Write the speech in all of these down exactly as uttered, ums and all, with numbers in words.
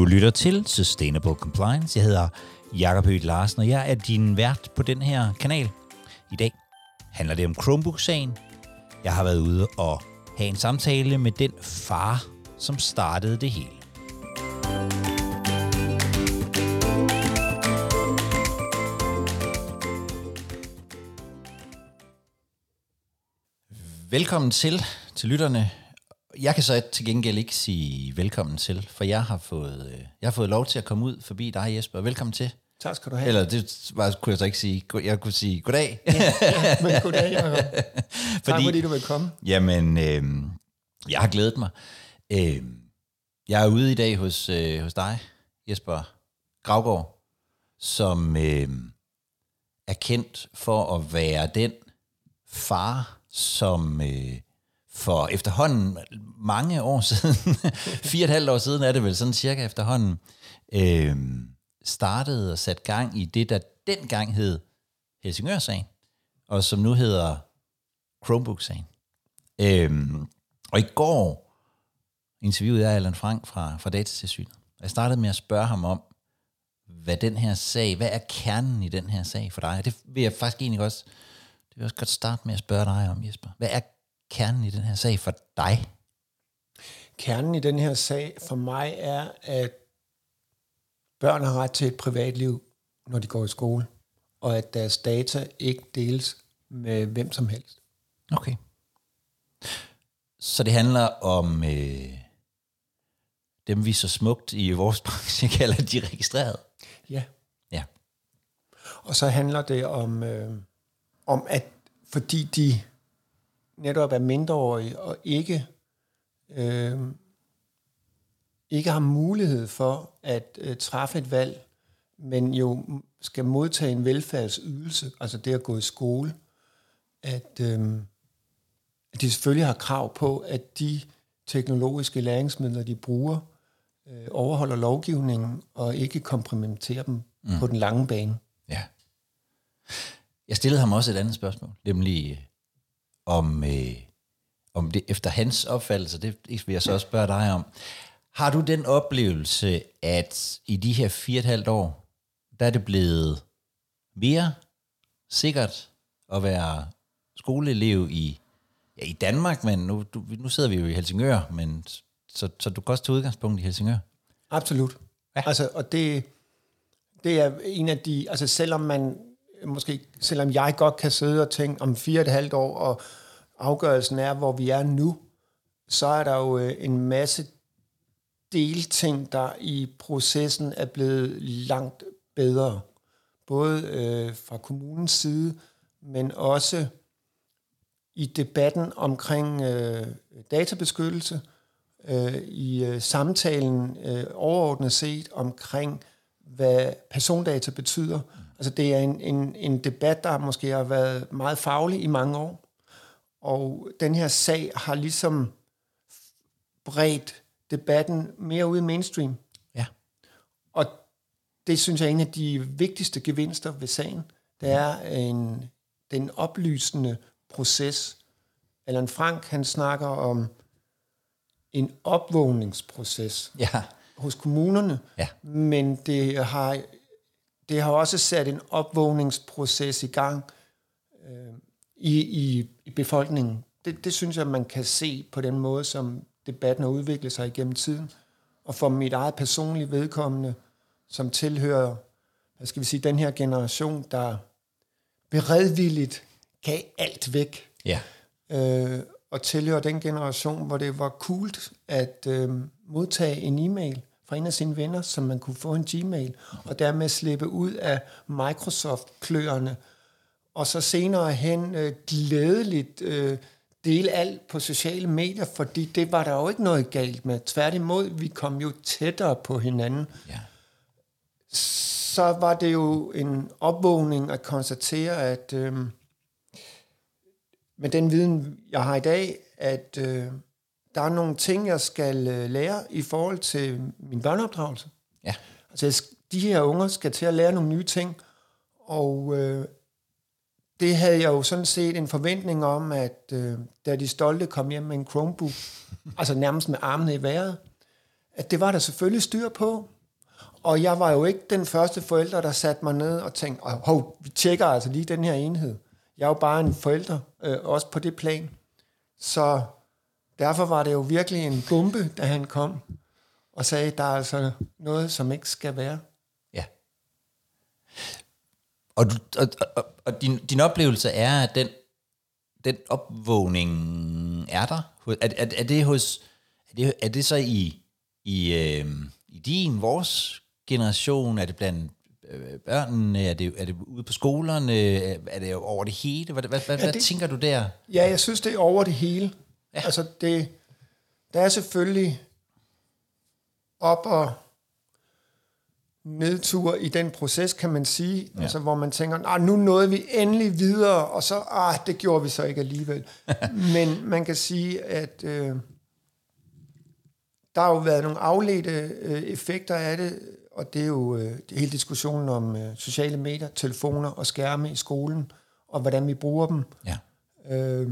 Du lytter til Sustainable Compliance. Jeg hedder Jacob Høedt Larsen, og jeg er din vært på den her kanal. I dag handler det om Chromebook-sagen. Jeg har været ude og have en samtale med den far, som startede det hele. Velkommen til, til lytterne. Jeg kan så til gengæld ikke sige velkommen til, for jeg har fået, jeg har fået lov til at komme ud forbi dig, Jesper. Velkommen til. Tak skal du have. Eller det var, kunne jeg så ikke sige. Jeg kunne sige goddag. Ja, ja, men goddag, Jacob. Fordi, tak fordi du vil komme. Jamen, øh, jeg har glædet mig. Øh, jeg er ude i dag hos, øh, hos dig, Jesper Graugaard, som øh, er kendt for at være den far, som øh, for efterhånden mange år siden, fire og et halvt år siden er det vel sådan cirka efterhånden, øh, startede og satte gang i det, der dengang hed Helsingør-sagen, og som nu hedder Chromebook-sagen. Øh, og i går interviewede jeg Allan Frank fra, fra Datatilsynet, og jeg startede med at spørge ham om, hvad den her sag, hvad er kernen i den her sag for dig? Og det vil jeg faktisk egentlig også... Det vil jeg også godt starte med at spørge dig om, Jesper. Hvad er kernen i den her sag for dig? Kernen i den her sag for mig er, at børn har ret til et privatliv, når de går i skole, og at deres data ikke deles med hvem som helst. Okay. Så det handler om øh, dem, vi så smukt i vores branche kalder de registrerede? Ja. Ja. Og så handler det om... Øh, om at fordi de netop er mindreårige og ikke, øh, ikke har mulighed for at øh, træffe et valg, men jo skal modtage en velfærdsydelse, altså det at gå i skole, at, øh, at de selvfølgelig har krav på, at de teknologiske læringsmidler, de bruger, øh, overholder lovgivningen og ikke kompromitterer dem mm. på den lange bane. Ja. Jeg stillede ham også et andet spørgsmål, nemlig øh, om, øh, om det efter hans opfattelse, det vil jeg så også spørge dig om. Har du den oplevelse, at i de her fire og et halvt år, der er det blevet mere sikkert at være skoleelev i, ja, i Danmark, men nu, du, nu sidder vi jo i Helsingør, men så, så du kan også tage udgangspunkt i Helsingør? Absolut. Ja. Altså, og det, det er en af de, altså selvom man måske, selvom jeg godt kan sidde og tænke om fire og et halvt år, og afgørelsen er, hvor vi er nu, så er der jo en masse delting, der i processen er blevet langt bedre. Både øh, fra kommunens side, men også i debatten omkring øh, databeskyttelse, øh, i øh, samtalen øh, overordnet set omkring, hvad persondata betyder. Altså det er en, en, en debat, der måske har været meget faglig i mange år. Og den her sag har ligesom bredt debatten mere ud i mainstream. Ja. Og det synes jeg er en af de vigtigste gevinster ved sagen. Det er en, den oplysende proces. Allan Frank, han snakker om en opvågningsproces ja. hos kommunerne. Ja. Men det har... Det har også sat en opvågningsproces i gang øh, i, i, i befolkningen. Det, det synes jeg, man kan se på den måde, som debatten har udviklet sig igennem tiden. Og for mit eget personlige vedkommende, som tilhører, hvad skal vi sige, den her generation, der beredvilligt gav alt væk. Ja. Øh, og tilhører den generation, hvor det var coolt at øh, modtage en e-mail fra en af sine venner, som man kunne få en Gmail, og dermed slippe ud af Microsoft-kløerne, og så senere hen øh, glædeligt øh, dele alt på sociale medier, fordi det var der jo ikke noget galt med. Tværtimod, vi kom jo tættere på hinanden. Ja. Så var det jo en opvågning at konstatere, at øh, med den viden, jeg har i dag, at... Øh, Der er nogle ting, jeg skal lære i forhold til min børneopdragelse. Ja. Altså, de her unger skal til at lære nogle nye ting, og øh, det havde jeg jo sådan set en forventning om, at øh, da de stolte kom hjem med en Chromebook, altså nærmest med armene i vejret, at det var der selvfølgelig styr på. Og jeg var jo ikke den første forælder, der satte mig ned og tænkte, hov, vi tjekker altså lige den her enhed. Jeg er jo bare en forælder, øh, også på det plan. Så derfor var det jo virkelig en bombe, da han kom og sagde, der er altså noget, som ikke skal være. Ja. Og, og, og, og din, din oplevelse er, at den, den opvågning er der? Er, er, er, det, hos, er, det, er det så i... i øh, I din, vores generation, er det blandt øh, børnene, er det, er det ude på skolerne, er det over det hele? Hvad, hvad, ja, det, hvad tænker du der? Ja, jeg synes, det er over det hele. Ja. Altså, det, der er selvfølgelig op- og nedtur i den proces, kan man sige, ja. Altså, hvor man tænker, nah, nu nåede vi endelig videre, og så, ah, det gjorde vi så ikke alligevel. Men man kan sige, at... Øh, der har jo været nogle afledte øh, effekter af det, og det er jo øh, hele diskussionen om øh, sociale medier, telefoner og skærme i skolen, og hvordan vi bruger dem. Ja. Øh,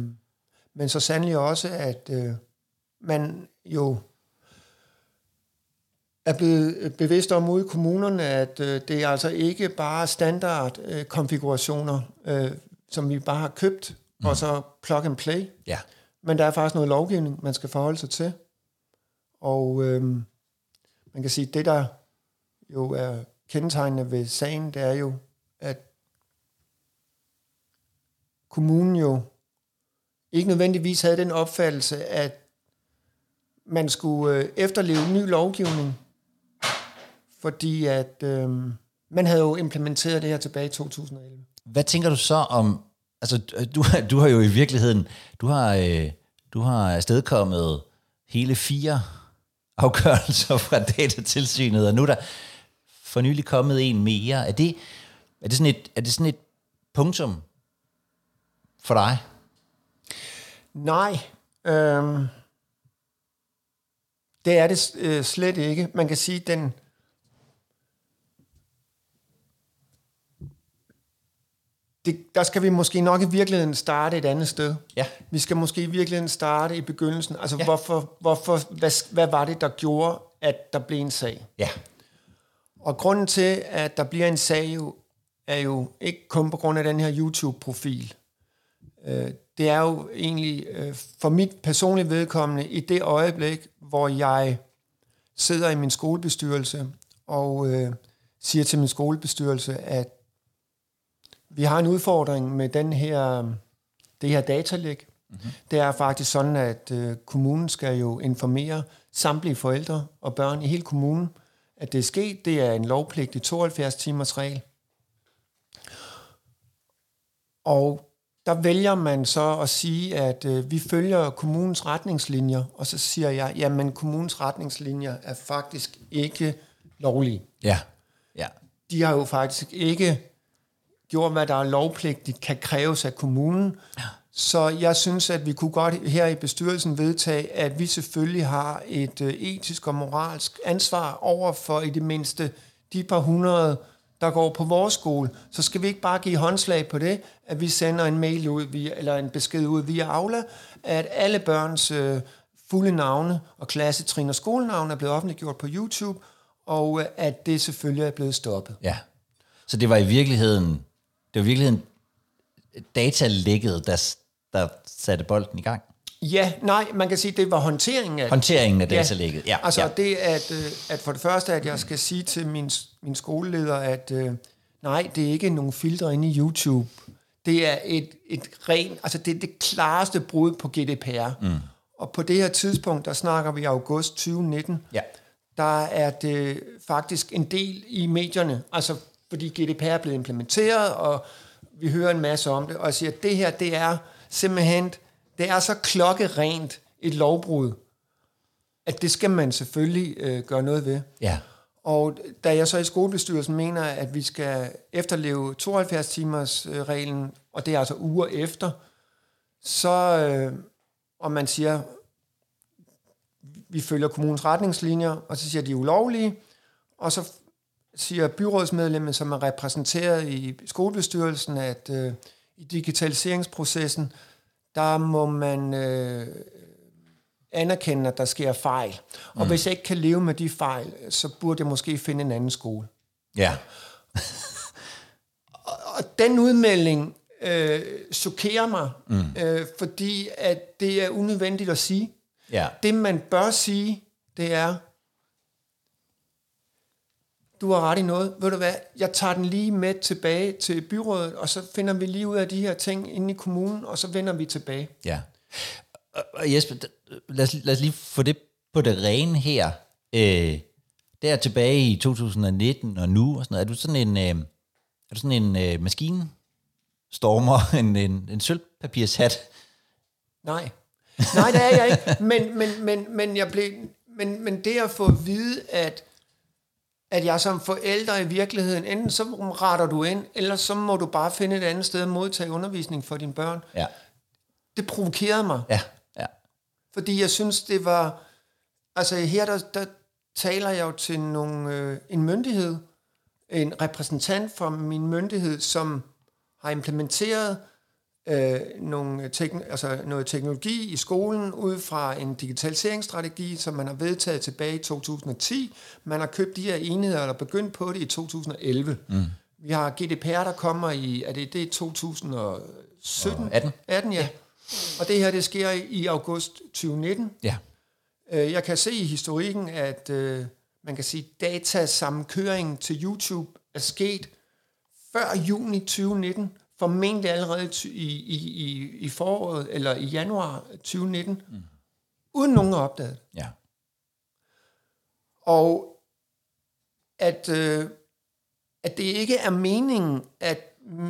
men så sandelig også, at øh, man jo er blevet bevidst om ude i kommunerne, at øh, det er altså ikke bare standard øh, konfigurationer, øh, som vi bare har købt, mm. og så plug and play. Ja. Men der er faktisk noget lovgivning, man skal forholde sig til. Og øhm, man kan sige, at det, der jo er kendetegnende ved sagen, det er jo, at kommunen jo ikke nødvendigvis havde den opfattelse, at man skulle øh, efterleve ny lovgivning, fordi at øh, man havde jo implementeret det her tilbage i to tusind og elleve. Hvad tænker du så om, altså du, du har jo i virkeligheden, du har, øh, du har afstedkommet hele fire afgørelser fra Datatilsynet, og nu er der for nylig kommet en mere. Er det, er det sådan et, er det sådan et punktum for dig? Nej, øhm, det er det øh, slet ikke. Man kan sige, den det, der skal vi måske nok i virkeligheden starte et andet sted. Ja. Vi skal måske i virkeligheden starte i begyndelsen. Altså, ja. hvorfor, hvorfor, hvad, hvad var det, der gjorde, at der blev en sag? Ja. Og grunden til, at der bliver en sag, jo, er jo ikke kun på grund af den her YouTube-profil. Det er jo egentlig for mit personlige vedkommende i det øjeblik, hvor jeg sidder i min skolebestyrelse og øh, siger til min skolebestyrelse, at vi har en udfordring med den her, det her datalæk. Mm-hmm. Det er faktisk sådan, at øh, kommunen skal jo informere samtlige forældre og børn i hele kommunen, at det er sket. Det er en lovpligtig tooghalvfjerds timers regel. Og der vælger man så at sige, at øh, vi følger kommunens retningslinjer, og så siger jeg, jamen kommunens retningslinjer er faktisk ikke lovlige. Ja. Ja. De har jo faktisk ikke... gjorde, hvad der er lovpligtigt, kan kræves af kommunen. Ja. Så jeg synes, at vi kunne godt her i bestyrelsen vedtage, at vi selvfølgelig har et etisk og moralsk ansvar over for i det mindste de par hundrede, der går på vores skole. Så skal vi ikke bare give håndslag på det, at vi sender en mail ud via, eller en besked ud via Aula, at alle børns øh, fulde navne og klassetrin og skolenavne er blevet offentliggjort på YouTube, og øh, at det selvfølgelig er blevet stoppet. Ja, så det var i virkeligheden... Det var virkelig datalækket, der, der satte bolden i gang. Ja, nej, man kan sige, at det var håndteringen af Håndteringen af datalækket, ja. ja. Altså ja. det, at, at for det første, at jeg skal sige til min, min skoleleder, at øh, nej, det er ikke nogen filtre inde i YouTube. Det er et, et rent, altså det er det klareste brud på G D P R. Mm. Og på det her tidspunkt, der snakker vi i august tyve nitten, ja. Der er det faktisk en del i medierne, altså fordi G D P R er blevet implementeret, og vi hører en masse om det, og jeg siger, at det her, det er simpelthen, det er så klokkerent et lovbrud, at det skal man selvfølgelig øh, gøre noget ved. Ja. Og da jeg så i skolebestyrelsen mener, at vi skal efterleve tooghalvfjerds timers øh, reglen, og det er altså uger efter, så, øh, og man siger, vi følger kommunens retningslinjer, og så siger de ulovlige, og så siger byrådsmedlemmet, som er repræsenteret i skolebestyrelsen, at øh, i digitaliseringsprocessen, der må man øh, anerkende, at der sker fejl. Og mm. hvis jeg ikke kan leve med de fejl, så burde jeg måske finde en anden skole. Ja. og, og den udmelding øh, chokerer mig, mm. øh, fordi at det er unødvendigt at sige. Ja. Det, man bør sige, det er, du har ret i noget. Ved du hvad, jeg tager den lige med tilbage til byrådet, og så finder vi lige ud af de her ting inde i kommunen, og så vender vi tilbage. Ja. Og Jesper, lad os, lad os lige få det på det rene her. Øh, der tilbage i to tusind nitten og nu, og sådan noget. Er du sådan en, øh, er du sådan en øh, maskinestormer, en, en, en sølvpapirshat? Nej. Nej, det er jeg ikke. Men, men, men, men, jeg blev, men, men det at få at vide, at at jeg som forældre i virkeligheden, enten så retter du ind, eller så må du bare finde et andet sted at modtage undervisning for dine børn. Ja. Det provokerede mig. Ja. Ja. Fordi jeg synes, det var... Altså her, der, der taler jeg jo til nogle, øh, en myndighed, en repræsentant fra min myndighed, som har implementeret øh, nogle tekn- altså noget teknologi i skolen ud fra en digitaliseringsstrategi, som man har vedtaget tilbage i to tusind ti. Man har købt de her enheder, eller begyndt på det i to tusind elleve. Mm. Vi har G D P R, der kommer i... Er det, det er to tusind sytten? atten. atten, ja. Og det her, det sker i august tyve nitten. Ja. Jeg kan se i historikken, at øh, man kan sige, at datasammenkøringen til YouTube er sket før juni tyve nitten, formentlig allerede i, i, i foråret, eller i januar tyve nitten, mm. uden nogen har opdaget. Ja. Og at, øh, at det ikke er meningen, at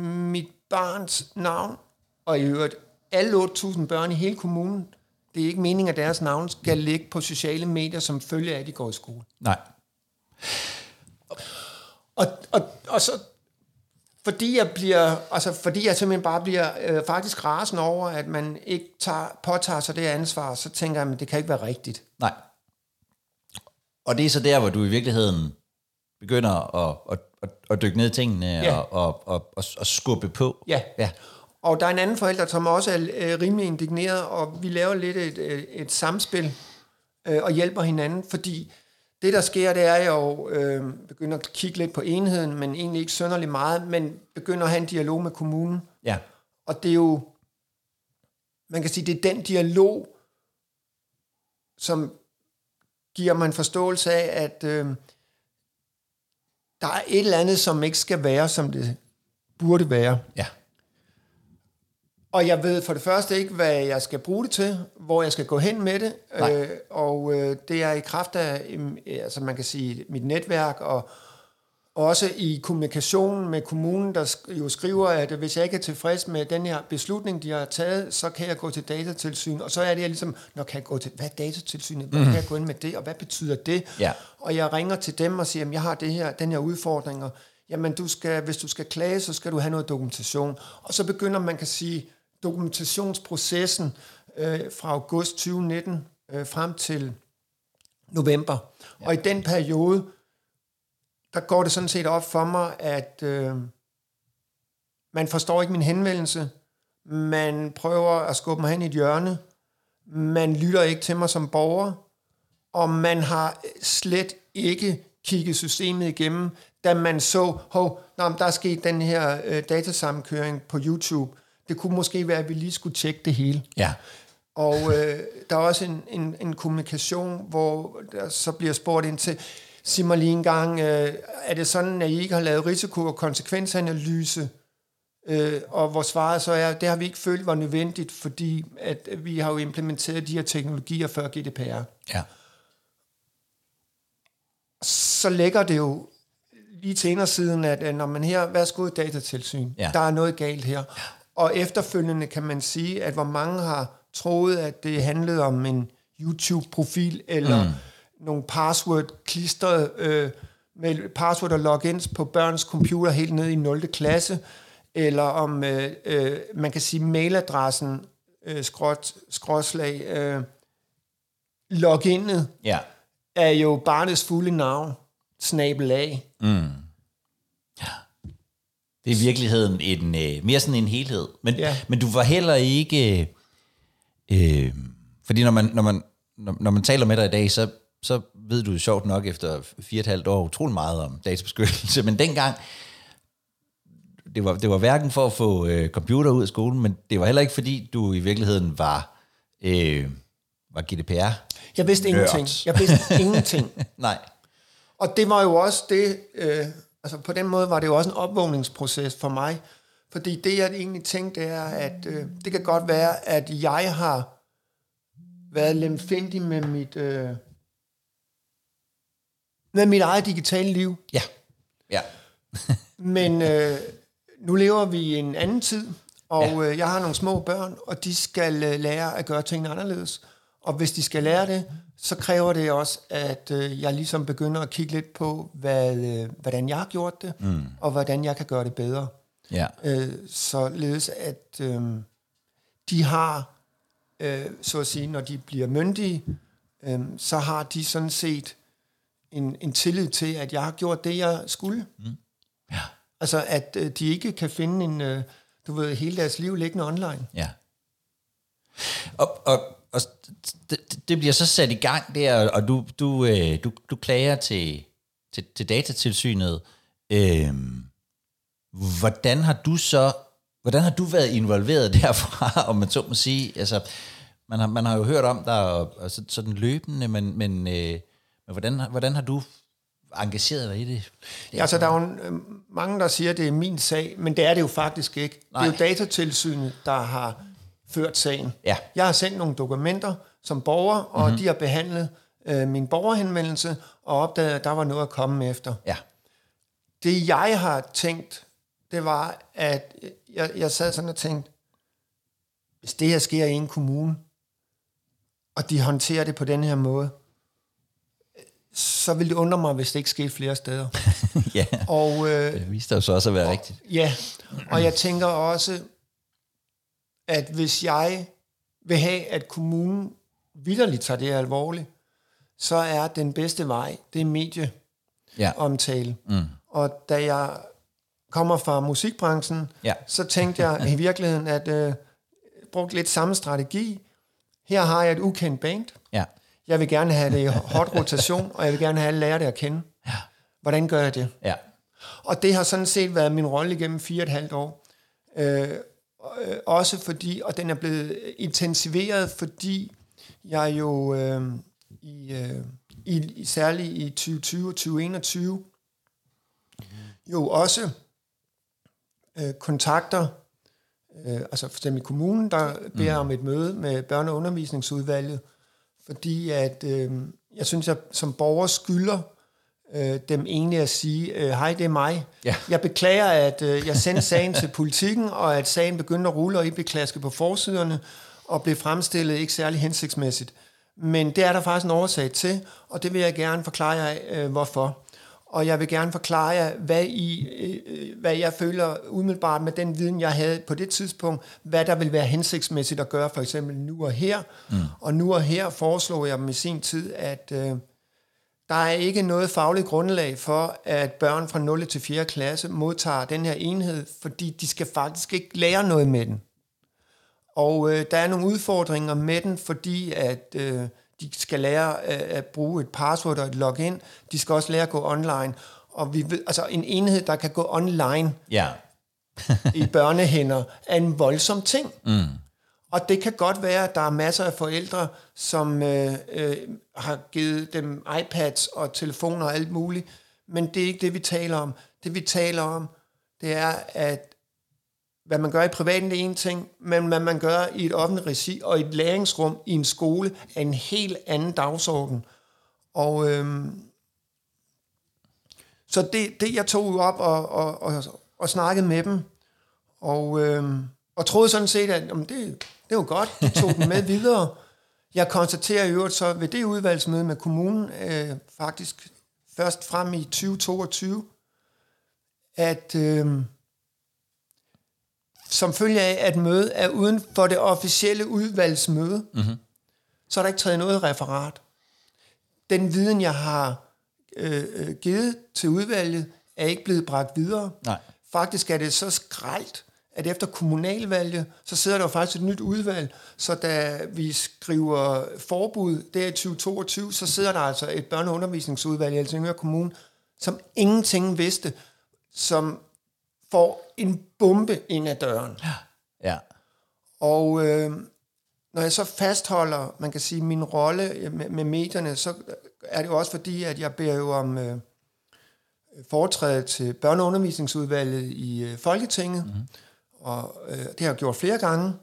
mit barns navn, og i øvrigt alle otte tusind børn i hele kommunen, det er ikke meningen, at deres navn skal ligge på sociale medier, som følge af, at de går i skole. Nej. Og, og, og så, fordi jeg bliver, altså fordi jeg simpelthen bare bliver øh, faktisk rasende over, at man ikke tager, påtager sig det ansvar, så tænker jeg, at det kan ikke være rigtigt. Nej. Og det er så der, hvor du i virkeligheden begynder at, at, at, at dykke ned i tingene, ja. og, og, og, og skubbe på. Ja, ja. Og der er en anden forælder, som også er øh, rimelig indigneret, og vi laver lidt et, et, et samspil øh, og hjælper hinanden, fordi det, der sker, det er jo, øh, begynder at kigge lidt på enheden, men egentlig ikke synderligt meget, men begynder at have en dialog med kommunen. Ja. Og det er jo, man kan sige, det er den dialog, som giver mig en forståelse af, at øh, der er et eller andet, som ikke skal være, som det burde være. Ja. Og jeg ved for det første ikke, hvad jeg skal bruge det til, hvor jeg skal gå hen med det, øh, og øh, det er i kraft af, øh, altså man kan sige, mit netværk, og også i kommunikationen med kommunen, der jo skriver, at hvis jeg ikke er tilfreds med den her beslutning, de har taget, så kan jeg gå til Datatilsynet, og så er det ligesom, når kan jeg gå til, hvad er Datatilsynet, hvor kan jeg gå ind med det, og hvad betyder det? Ja. Og jeg ringer til dem og siger, at jeg har det her, den her udfordring, og jamen du skal, hvis du skal klage, så skal du have noget dokumentation, og så begynder man kan sige, dokumentationsprocessen øh, fra august tyve nitten øh, frem til november. Ja. Og i den periode, der går det sådan set op for mig, at øh, man forstår ikke min henvendelse, man prøver at skubbe mig hen i et hjørne, man lytter ikke til mig som borger, og man har slet ikke kigget systemet igennem, da man så, hov, nej, der er sket den her øh, datasammenkøring på YouTube. Det kunne måske være, at vi lige skulle tjekke det hele. Ja. Og øh, der er også en, en, en kommunikation, hvor der så bliver spurgt ind til, sig mig lige en gang, øh, er det sådan, at I ikke har lavet risiko- og konsekvensanalyse? Øh, og hvor svaret så er, det har vi ikke følt var nødvendigt, fordi at vi har jo implementeret de her teknologier før G D P R. Ja. Så lægger det jo lige til indersiden, at når man her, værsgo Datatilsyn, ja. Der er noget galt her. Ja. Og efterfølgende kan man sige, at hvor mange har troet, at det handlede om en YouTube-profil, eller mm. nogle password klistret øh, med password og logins på børns computer helt ned i nul klasse, eller om, øh, øh, man kan sige, mailadressen, øh, skråt, skråslag, øh, loginet, yeah. er jo barnets fulde navn, snabel af. Mm. Det er i virkeligheden en, øh, mere sådan en helhed. Men, ja. Men du var heller ikke... Øh, fordi når man, når, man, når, når man taler med dig i dag, så, så ved du jo sjovt nok efter fire og et halvt år utrolig meget om databeskyttelse, men dengang, det var, det var hverken for at få øh, computer ud af skolen, men det var heller ikke fordi, du i virkeligheden var, øh, var G D P R. Jeg vidste ingenting. Jeg vidste ingenting. Nej. Og det var jo også det, øh, altså på den måde var det jo også en opvågningsproces for mig, fordi det jeg egentlig tænkte er, at øh, det kan godt være, at jeg har været lemfændig med mit, øh, med mit eget digitale liv. Ja, ja. Men øh, nu lever vi i en anden tid, og ja. øh, jeg har nogle små børn, og de skal øh, lære at gøre tingene anderledes. Og hvis de skal lære det, så kræver det også, at øh, jeg ligesom begynder at kigge lidt på, hvad, øh, hvordan jeg har gjort det, mm. og hvordan jeg kan gøre det bedre. Ja. Øh, således at øh, de har, øh, så at sige, når de bliver myndige, øh, så har de sådan set en, en tillid til, at jeg har gjort det, jeg skulle. Mm. Ja. Altså at øh, de ikke kan finde en, øh, du ved, hele deres liv liggende online. Ja. Og, og, og det, det bliver så sat i gang der, og du, du, øh, du, du klager til, til, til Datatilsynet. Øh, hvordan har du så, hvordan har du været involveret derfra, om man så må sige? Altså, man har, man har jo hørt om dig, og, og så, sådan løbende, men, men, øh, men hvordan, hvordan har du engageret dig i det? Ja, altså der er jo en, mange, der siger, at det er min sag, men det er det jo faktisk ikke. Nej. Det er jo Datatilsynet, der har ført sagen. Ja. Jeg har sendt nogle dokumenter som borger, og mm-hmm. de har behandlet øh, min borgerhenvendelse, og opdaget, at der var noget at komme efter. Ja. Det jeg har tænkt, det var, at jeg, jeg sad sådan og tænkte, hvis det her sker i en kommune, og de håndterer det på den her måde, så ville det undre mig, hvis det ikke skete flere steder. Ja, og, øh, det viste jo så også at være og, rigtigt. Ja, og jeg tænker også, at hvis jeg vil have, at kommunen vitterligt tager det alvorligt, så er den bedste vej, det er medieomtale. Ja. Mm. Og da jeg kommer fra musikbranchen, ja. så tænkte jeg i virkeligheden, at øh, brugte lidt samme strategi. Her har jeg et ukendt band. Ja. Jeg vil gerne have det i hot rotation, og jeg vil gerne have alle lærer det at kende. Ja. Hvordan gør jeg det? Ja. Og det har sådan set været min rolle igennem fire og et halvt år. Øh, også fordi, og den er blevet intensiveret, fordi jeg jo øh, i, øh, i, særligt i tyve tyve og tyve enogtyve jo også øh, kontakter, øh, altså for eksempel kommunen, der beder mm. om et møde med børne- og undervisningsudvalget, fordi at, øh, jeg synes, jeg som borger skylder øh, dem egentlig at sige, øh, hej, det er mig. Ja. Jeg beklager, at øh, jeg sendte sagen til Politikken, og at sagen begyndte at rulle, og I blev klasket på forsiderne, og blev fremstillet ikke særlig hensigtsmæssigt. Men det er der faktisk en årsag til, og det vil jeg gerne forklare jer, øh, hvorfor. Og jeg vil gerne forklare jer, hvad, I, øh, hvad jeg føler umiddelbart med den viden, jeg havde på det tidspunkt, hvad der vil være hensigtsmæssigt at gøre, for eksempel nu og her. Mm. Og nu og her foreslog jeg dem i sin tid, at øh, der er ikke noget fagligt grundlag for, at børn fra nul til fjerde klasse modtager den her enhed, fordi de skal faktisk ikke lære noget med den. Og øh, der er nogle udfordringer med den, fordi at... Øh, de skal lære at bruge et password og et login. De skal også lære at gå online. Og vi ved, altså en enhed, der kan gå online ja. i børnehænder, er en voldsom ting. Mm. Og det kan godt være, at der er masser af forældre, som øh, øh, har givet dem iPads og telefoner og alt muligt. Men det er ikke det, vi taler om. Det, vi taler om, det er, at hvad man gør i privaten, det er en ting, men hvad man gør i et offentligt regi og et læringsrum i en skole, er en helt anden dagsorden. Og øhm, så det, det, jeg tog op og, og, og, og snakkede med dem, og, øhm, og troede sådan set, at jamen, det, det var godt, de tog dem med videre. Jeg konstaterer i øvrigt så ved det udvalgsmøde med kommunen, øh, faktisk først frem i tyve toogtyve, at... Øh, som følge af, at mødet er uden for det officielle udvalgsmøde, mm-hmm. så er der ikke taget noget referat. Den viden, jeg har øh, givet til udvalget, er ikke blevet bragt videre. Nej. Faktisk er det så skralt, at efter kommunalvalget, så sidder der jo faktisk et nyt udvalg, så da vi skriver forbud der i tyve toogtyve, så sidder der altså et børne- og undervisningsudvalg i Helsingør Kommune, som ingenting vidste, som får en bombe ind ad døren. Ja. Ja. Og øh, når jeg så fastholder, man kan sige, min rolle med, med medierne, så er det jo også fordi, at jeg beder jo om øh, foretræde til børne- og undervisningsudvalget i øh, Folketinget, mm-hmm. og øh, det har jeg gjort flere gange,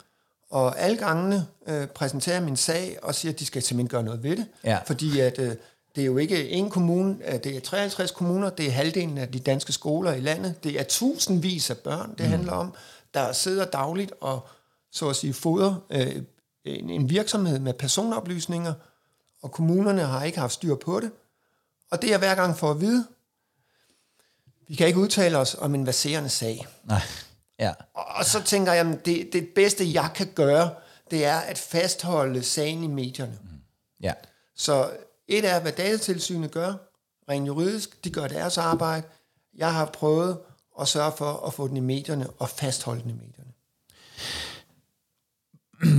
og alle gangene øh, præsenterer min sag og siger, at de skal simpelthen gøre noget ved det, ja. Fordi at øh, det er jo ikke en kommune, det er treoghalvtreds kommuner, det er halvdelen af de danske skoler i landet, det er tusindvis af børn, det mm. handler om, der sidder dagligt og så at sige fodrer øh, en, en virksomhed med personoplysninger, og kommunerne har ikke haft styr på det. Og det er hver gang for at vide, vi kan ikke udtale os om en verserende sag. Nej. Ja. Og, og så tænker jeg, at det, det bedste, jeg kan gøre, det er at fastholde sagen i medierne. Mm. Ja. Så et er, hvad Datatilsynet gør, rent juridisk, de gør deres arbejde. Jeg har prøvet at sørge for at få den i medierne og fastholde den i medierne.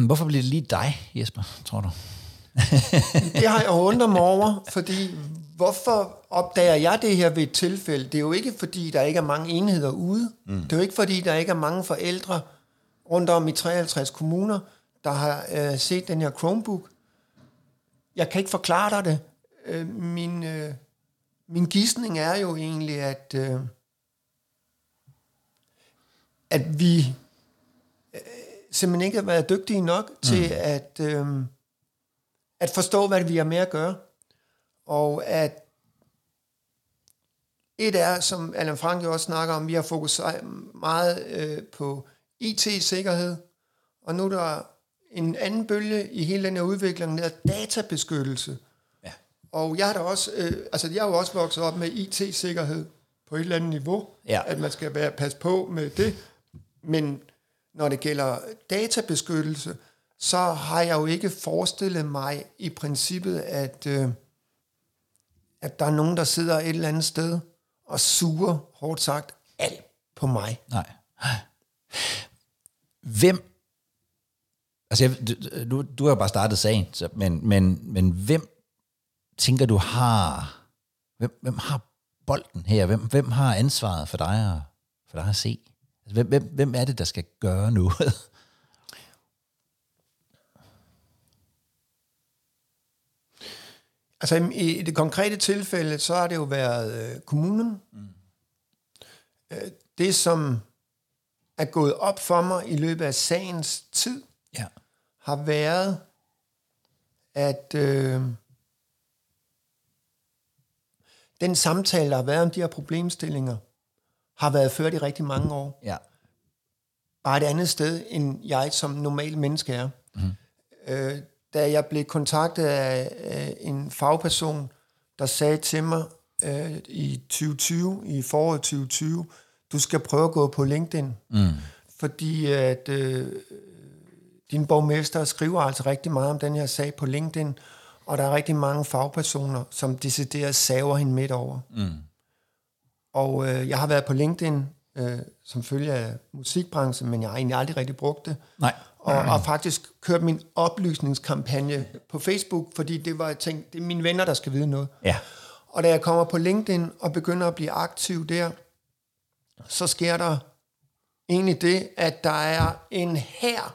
Hvorfor bliver det lige dig, Jesper, tror du? Det har jeg undret mig over, fordi hvorfor opdager jeg det her ved et tilfælde? Det er jo ikke, fordi der ikke er mange enheder ude. Mm. Det er jo ikke, fordi der ikke er mange forældre rundt om i treoghalvtreds kommuner, der har øh, set den her Chromebook. Jeg kan ikke forklare dig det. Øh, min, øh, min gidsning er jo egentlig, at, øh, at vi øh, simpelthen ikke har været dygtige nok til mm. at, øh, at forstå, hvad vi har med at gøre. Og at et er, som Allan Frank jo også snakker om, vi har fokuseret meget øh, på I T-sikkerhed, og nu er der en anden bølge i hele den her udvikling, der er databeskyttelse. Ja. Og jeg har da også, øh, altså jeg har jo også vokset op med I T-sikkerhed på et eller andet niveau, ja. At man skal være passe på med det. Men når det gælder databeskyttelse, så har jeg jo ikke forestillet mig i princippet, at, øh, at der er nogen, der sidder et eller andet sted og suger, hårdt sagt, alt på mig. Nej. Hvem Altså, jeg, du, du har bare startet sagen, så, men, men, men hvem tænker du har, hvem, hvem har bolden her? Hvem, hvem har ansvaret for dig at, for dig at se? Hvem, hvem, hvem er det, der skal gøre noget? Altså, i, i det konkrete tilfælde, så har det jo været øh, kommunen. Mm. Det, som er gået op for mig i løbet af sagens tid, ja. Har været, at øh, den samtale, der har været om de her problemstillinger, har været ført i rigtig mange år. Ja. Bare et andet sted, end jeg som normal menneske er. Mm. Øh, da jeg blev kontaktet af, af en fagperson, der sagde til mig øh, i tyve tyve, i foråret tyve tyve, du skal prøve at gå på LinkedIn. Mm. Fordi at... Øh, Din borgmester skriver altså rigtig meget om den her sag på LinkedIn, og der er rigtig mange fagpersoner, som decideret saver hende midt over. Mm. Og øh, jeg har været på LinkedIn, øh, som følge af musikbranchen, men jeg har egentlig aldrig rigtig brugt det. Nej. Og har faktisk kørt min oplysningskampagne på Facebook, fordi det var, jeg tænkte, det er mine venner, der skal vide noget. Ja. Og da jeg kommer på LinkedIn og begynder at blive aktiv der, så sker der egentlig det, at der er en hær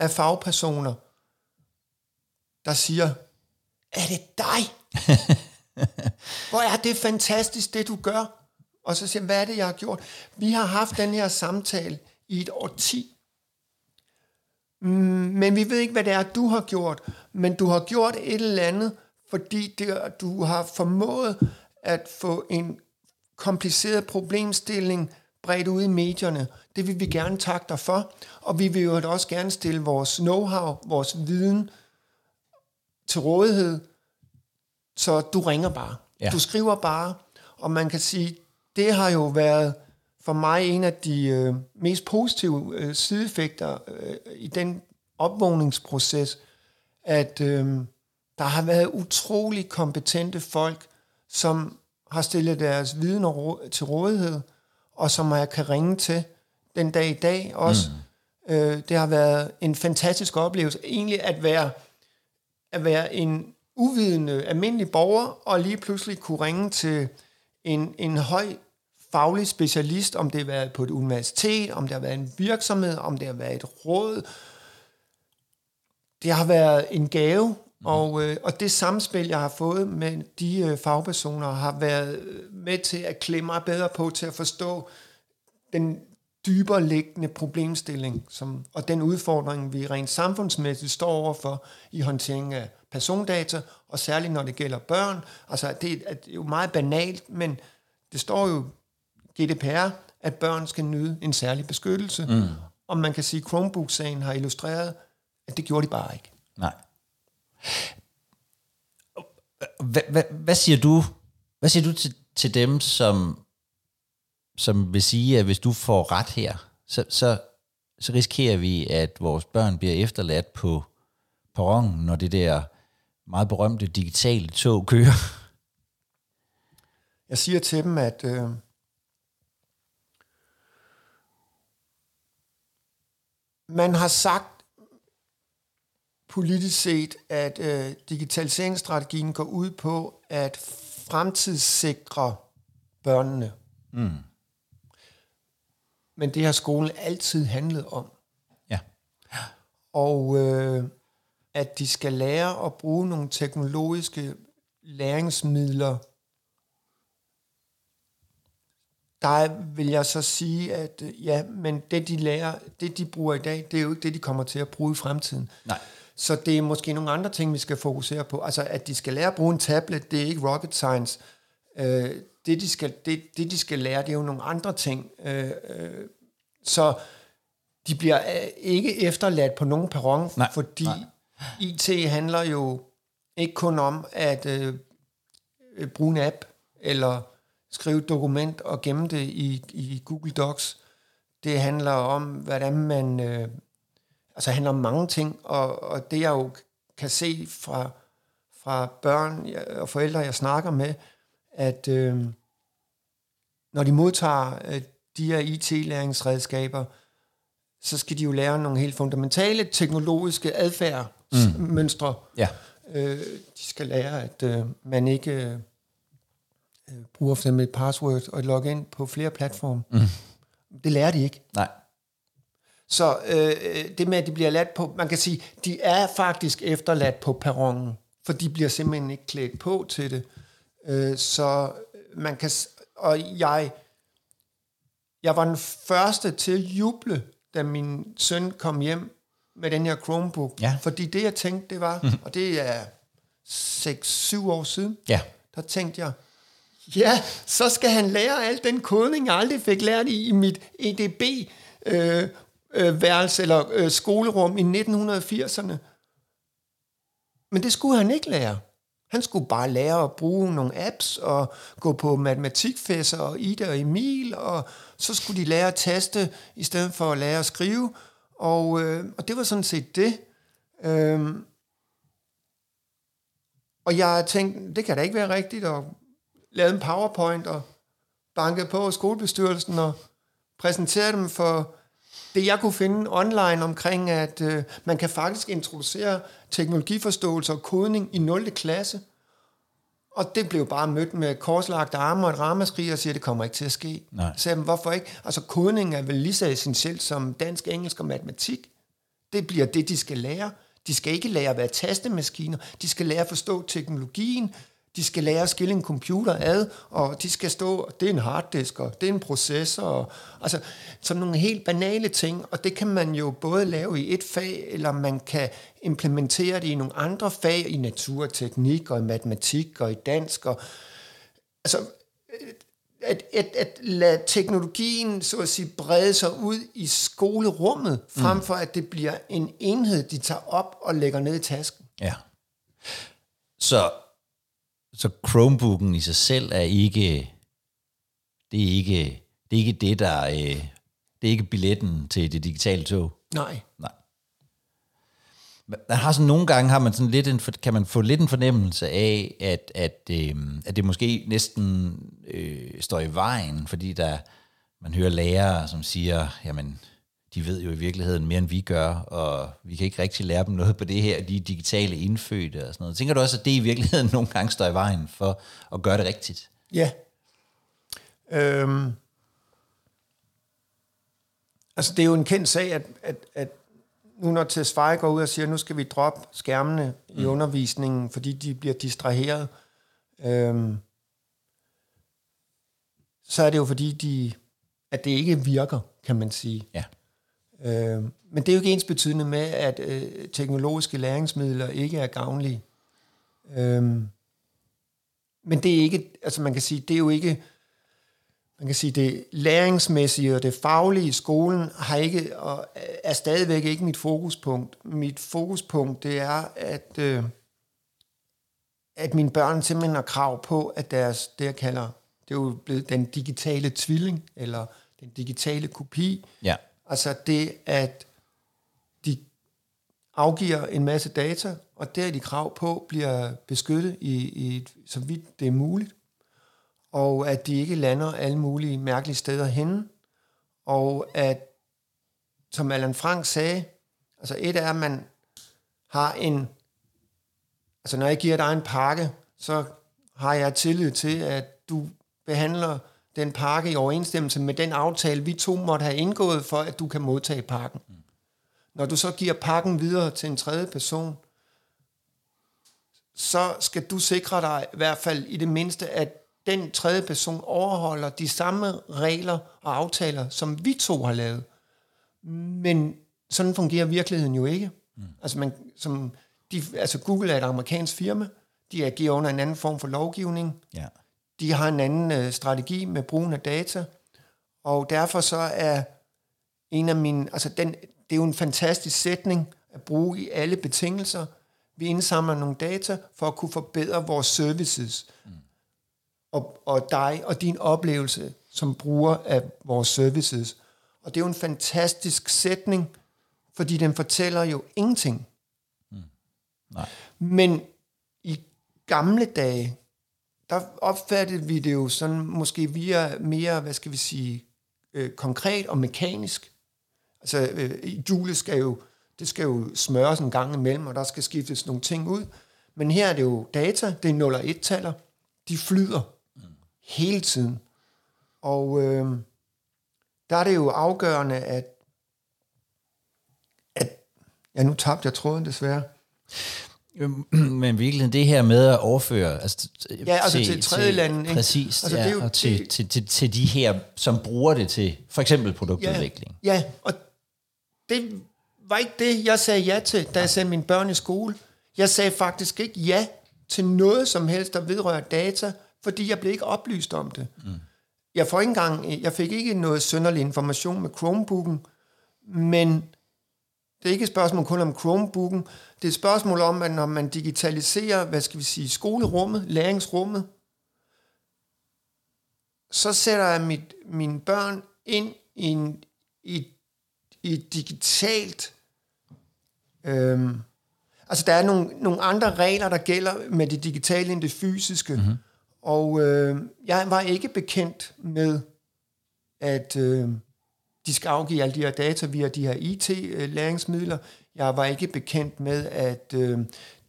af fagpersoner, der siger, er det dig? Hvor er det fantastisk, det du gør? Og så siger, hvad er det, jeg har gjort? Vi har haft den her samtale i et årti, men vi ved ikke, hvad det er, du har gjort, men du har gjort et eller andet, fordi det, du har formået at få en kompliceret problemstilling bredt ud i medierne. Det vil vi gerne takke dig for, og vi vil jo også gerne stille vores know-how, vores viden til rådighed, så du ringer bare. Ja. Du skriver bare, og man kan sige, det har jo været for mig en af de øh, mest positive øh, sideeffekter øh, i den opvågningsproces, at øh, der har været utrolig kompetente folk, som har stillet deres viden til rådighed, og som jeg kan ringe til, den dag i dag også. Mm. Øh, det har været en fantastisk oplevelse. Egentlig at være, at være en uvidende, almindelig borger, og lige pludselig kunne ringe til en, en høj faglig specialist, om det har været på et universitet, om det har været en virksomhed, om det har været et råd. Det har været en gave, mm. og, øh, og det samspil, jeg har fået med de øh, fagpersoner, har været med til at klemme mig bedre på, til at forstå den dybere liggende problemstilling, som, og den udfordring, vi rent samfundsmæssigt står overfor i håndteringen af persondata, og særligt når det gælder børn. Altså, det er jo meget banalt, men det står jo G D P R, at børn skal nyde en særlig beskyttelse, mm. og man kan sige, at Chromebook-sagen har illustreret, at det gjorde de bare ikke. Nej. Hvad siger du? Hvad siger du til, til dem, som, som vil sige, at hvis du får ret her, så, så, så risikerer vi, at vores børn bliver efterladt på perronen, når det der meget berømte digitale tog kører? Jeg siger til dem, at øh, man har sagt politisk set, at øh, digitaliseringsstrategien går ud på at fremtidssikre børnene. Mm. Men det har skolen altid handlet om. Ja. Og øh, at de skal lære at bruge nogle teknologiske læringsmidler. Der vil jeg så sige, at øh, ja, men det de lærer, det de bruger i dag, det er jo ikke det, de kommer til at bruge i fremtiden. Nej. Så det er måske nogle andre ting, vi skal fokusere på. Altså, at de skal lære at bruge en tablet, det er ikke rocket science. Øh, det, de skal, det, det, de skal lære, det er jo nogle andre ting. Øh, øh, så de bliver ikke efterladt på nogen perron, nej, fordi nej. I T handler jo ikke kun om at øh, bruge en app, eller skrive et dokument og gemme det i, i Google Docs. Det handler om, hvordan man... Øh, Altså, det handler om mange ting, og, og det jeg jo kan se fra, fra børn og forældre, jeg snakker med, at øh, når de modtager øh, de her I T-læringsredskaber, så skal de jo lære nogle helt fundamentale teknologiske adfærdsmønstre. Mm. Ja. Øh, de skal lære, at øh, man ikke øh, bruger for eksempel et password og et login på flere platforme. Mm. Det lærer de ikke. Nej. Så øh, det med, at de bliver ladt på... Man kan sige, de er faktisk efterladt på perronen, for de bliver simpelthen ikke klædt på til det. Øh, så man kan... Og jeg... Jeg var den første til at juble, da min søn kom hjem med den her Chromebook. Ja. Fordi det, jeg tænkte, det var... Mm-hmm. Og det er seks syv år siden. Ja. Der tænkte jeg... Ja, så skal han lære al den kodning, jeg aldrig fik lært i, i mit E D B... Øh, værelse eller øh, skolerum i nitten firserne. Men det skulle han ikke lære. Han skulle bare lære at bruge nogle apps og gå på matematikfæsser og Ida og Emil, og så skulle de lære at taste i stedet for at lære at skrive. Og, øh, og det var sådan set det. Øhm. Og jeg tænkte, det kan da ikke være rigtigt, og lavede en PowerPoint og bankede på skolebestyrelsen og præsenterede dem for det, jeg kunne finde online omkring, at øh, man kan faktisk introducere teknologiforståelse og kodning i nul klasse. Og det blev bare mødt med korslagte arme og et ramaskrig og siger, at det kommer ikke til at ske. Nej. Så jamen, hvorfor ikke? Altså, kodning er vel lige så essentielt som dansk, engelsk og matematik. Det bliver det, de skal lære. De skal ikke lære at være tastemaskiner. De skal lære at forstå teknologien. De skal lære at skille en computer ad, og de skal stå, det er en harddisk, og det er en processor, og, altså som nogle helt banale ting, og det kan man jo både lave i et fag, eller man kan implementere det i nogle andre fag, i natur og teknik, og i matematik, og i dansk, og altså at, at, at lade teknologien, så at sige, brede sig ud i skolerummet, frem for at det bliver en enhed, de tager op og lægger ned i tasken. Ja. Så Så Chromebooken i sig selv er ikke det er ikke det er ikke det der øh, det er ikke billetten til det digitale tog. Nej. Nej. Man har sådan nogle gange har man sådan lidt en, kan man få lidt en fornemmelse af at at øh, at det måske næsten øh, står i vejen, fordi der man hører lærere, som siger, jamen, de ved jo i virkeligheden mere, end vi gør, og vi kan ikke rigtig lære dem noget på det her, de digitale indfødte og sådan noget. Tænker du også, at det i virkeligheden nogle gange står i vejen for at gøre det rigtigt? Ja. Øhm. Altså, det er jo en kendt sag, at, at, at nu når Tesfaye går ud og siger, at nu skal vi droppe skærmene mm. i undervisningen, fordi de bliver distraheret, øhm. så er det jo fordi, de, at det ikke virker, kan man sige. Ja. Øh, men det er jo ikke ens betydende med, at øh, teknologiske læringsmidler ikke er gavnlige. Øh, men det er ikke, altså man kan sige, det er jo ikke, man kan sige, det læringsmæssige og det faglige i skolen har ikke, og er stadigvæk ikke mit fokuspunkt. Mit fokuspunkt, det er, at, øh, at mine børn simpelthen har krav på, at deres, det jeg kalder, det er jo blevet den digitale tvilling, eller den digitale kopi. Ja. Altså det, at de afgiver en masse data, og der de krav på bliver beskyttet, i, i, så vidt det er muligt. Og at de ikke lander alle mulige mærkelige steder henne. Og at, som Allan Frank sagde, altså et er, at man har en... Altså når jeg giver dig en pakke, så har jeg tillid til, at du behandler den pakke i overensstemmelse med den aftale, vi to måtte have indgået, for at du kan modtage pakken. Når du så giver pakken videre til en tredje person, så skal du sikre dig i hvert fald i det mindste, at den tredje person overholder de samme regler og aftaler, som vi to har lavet. Men sådan fungerer virkeligheden jo ikke. Mm. Altså, man, som de, altså Google er et amerikansk firma, de agerer under en anden form for lovgivning. Ja. De har en anden øh, strategi med brugen af data, og derfor så er en af mine, altså den, det er jo en fantastisk sætning at bruge i alle betingelser. Vi indsamler nogle data for at kunne forbedre vores services, mm. og, og dig og din oplevelse som bruger af vores services. Og det er jo en fantastisk sætning, fordi den fortæller jo ingenting. Mm. Nej. Men i gamle dage, der opfattede vi det jo sådan, måske via mere, hvad skal vi sige, øh, konkret og mekanisk. Altså, øh, hjulet skal jo, det skal jo smøres en gang imellem, og der skal skiftes nogle ting ud. Men her er det jo data, det er nul og et-taller. De flyder mm. hele tiden. Og øh, der er det jo afgørende, at... at ja, nu tabte jeg tråden desværre. Men virkelig det her med at overføre altså, ja, altså til, til tredjelanden, ikke? Præcis, altså, ja, det er jo, og til, det, til, til, til de her, som bruger det til for eksempel produktudvikling. Ja, ja, og det var ikke det, jeg sagde ja til, da jeg sendte mine børn i skole. Jeg sagde faktisk ikke ja til noget som helst, der vedrører data, fordi jeg blev ikke oplyst om det. Mm. Jeg, får ikke engang, jeg fik ikke noget synderlig information med Chromebooken, men... Det er ikke et spørgsmål kun om Chromebooken. Det er et spørgsmål om, at når man digitaliserer, hvad skal vi sige, skolerummet, læringsrummet, så sætter jeg mit, mine børn ind i, en, i, i digitalt... Øhm, altså, der er nogle, nogle andre regler, der gælder med det digitale end det fysiske. Mm-hmm. Og øh, jeg var ikke bekendt med, at... Øh, de skal afgive alle de her data via de her I T-læringsmidler. Jeg var ikke bekendt med, at øh,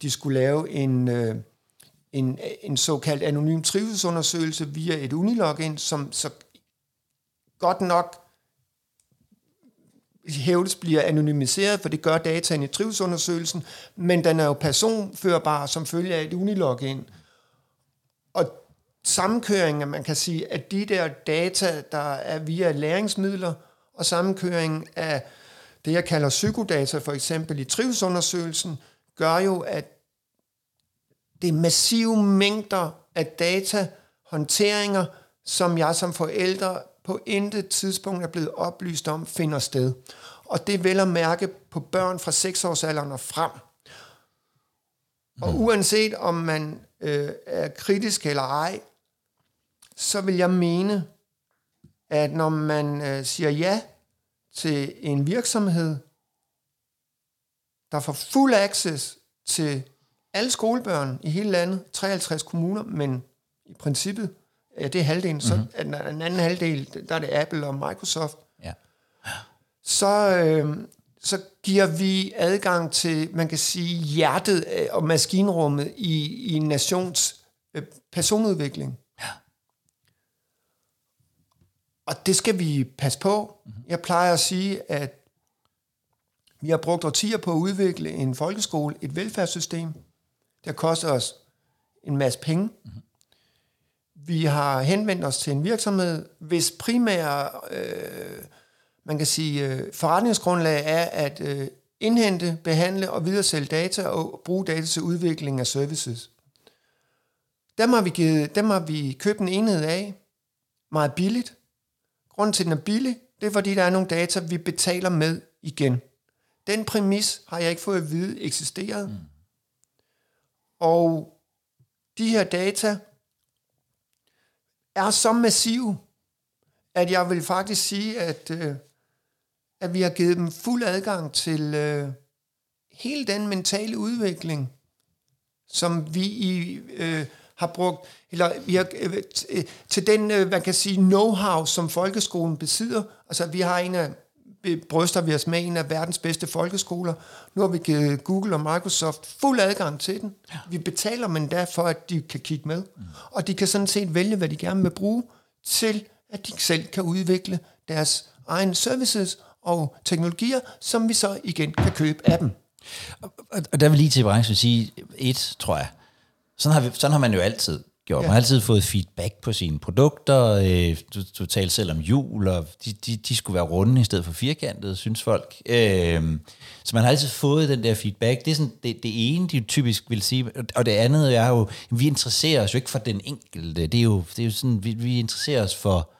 de skulle lave en, øh, en, en såkaldt anonym trivselsundersøgelse via et Unilogin, som så godt nok hævdes bliver anonymiseret, for det gør dataen i trivselsundersøgelsen, men den er jo personførbar som følge af et Unilogin. Og sammenkøringen, man kan sige, at de der data, der er via læringsmidler, og sammenkøringen af det, jeg kalder psykodata, for eksempel i trivselsundersøgelsen, gør jo, at det er massive mængder af data, håndteringer, som jeg som forælder på intet tidspunkt er blevet oplyst om, finder sted. Og det er vel at mærke på børn fra seks årsalderen og frem. Og uanset om man øh, er kritisk eller ej, så vil jeg mene, at når man øh, siger ja til en virksomhed, der får fuld access til alle skolebørn i hele landet, treoghalvtreds kommuner, men i princippet Ja, det er halvdelen. Mm-hmm. Så den, den anden halvdel, der er det Apple og Microsoft. Ja. Så, øh, så giver vi adgang til, man kan sige, hjertet og maskinrummet i, i en nations øh, personudvikling. Ja. Og det skal vi passe på. Mm-hmm. Jeg plejer at sige, at vi har brugt årtier på at udvikle en folkeskole, et velfærdssystem, der koster os en masse penge. Mm-hmm. Vi har henvendt os til en virksomhed, hvis primære øh, man kan sige, øh, forretningsgrundlag er at øh, indhente, behandle og videresælge data og bruge data til udvikling af services. Dem har vi, givet, dem har vi købt en enhed af meget billigt. Grunden til, den er billig, det er, fordi der er nogle data, vi betaler med igen. Den præmis har jeg ikke fået at vide eksisterede. Mm. Og de her data er så massive, at jeg vil faktisk sige, at, øh, at vi har givet dem fuld adgang til øh, hele den mentale udvikling, som vi i, øh, har brugt, eller vi har, øh, til den, øh, man kan sige, know-how, som folkeskolen besidder. Altså, vi har en af, bryster vi os med en af verdens bedste folkeskoler. Nu har vi givet Google og Microsoft fuld adgang til den. Ja. Vi betaler dem endda for, at de kan kigge med. Mm. Og de kan sådan set vælge, hvad de gerne vil bruge, til at de selv kan udvikle deres egen services og teknologier, som vi så igen kan købe af dem. Og, og der vil lige til branchen sige, et, tror jeg, sådan har, vi, sådan har man jo altid gjort. Ja. Man har altid fået feedback på sine produkter. Øh, du, du talte selv om hjul, og de, de, de skulle være runde i stedet for firkantede, synes folk. Øh, så man har altid fået den der feedback. Det er sådan, det, det ene, de typisk vil sige. Og det andet er jo, vi interesserer os jo ikke for den enkelte. Det er jo, det er jo sådan, vi, vi interesserer os for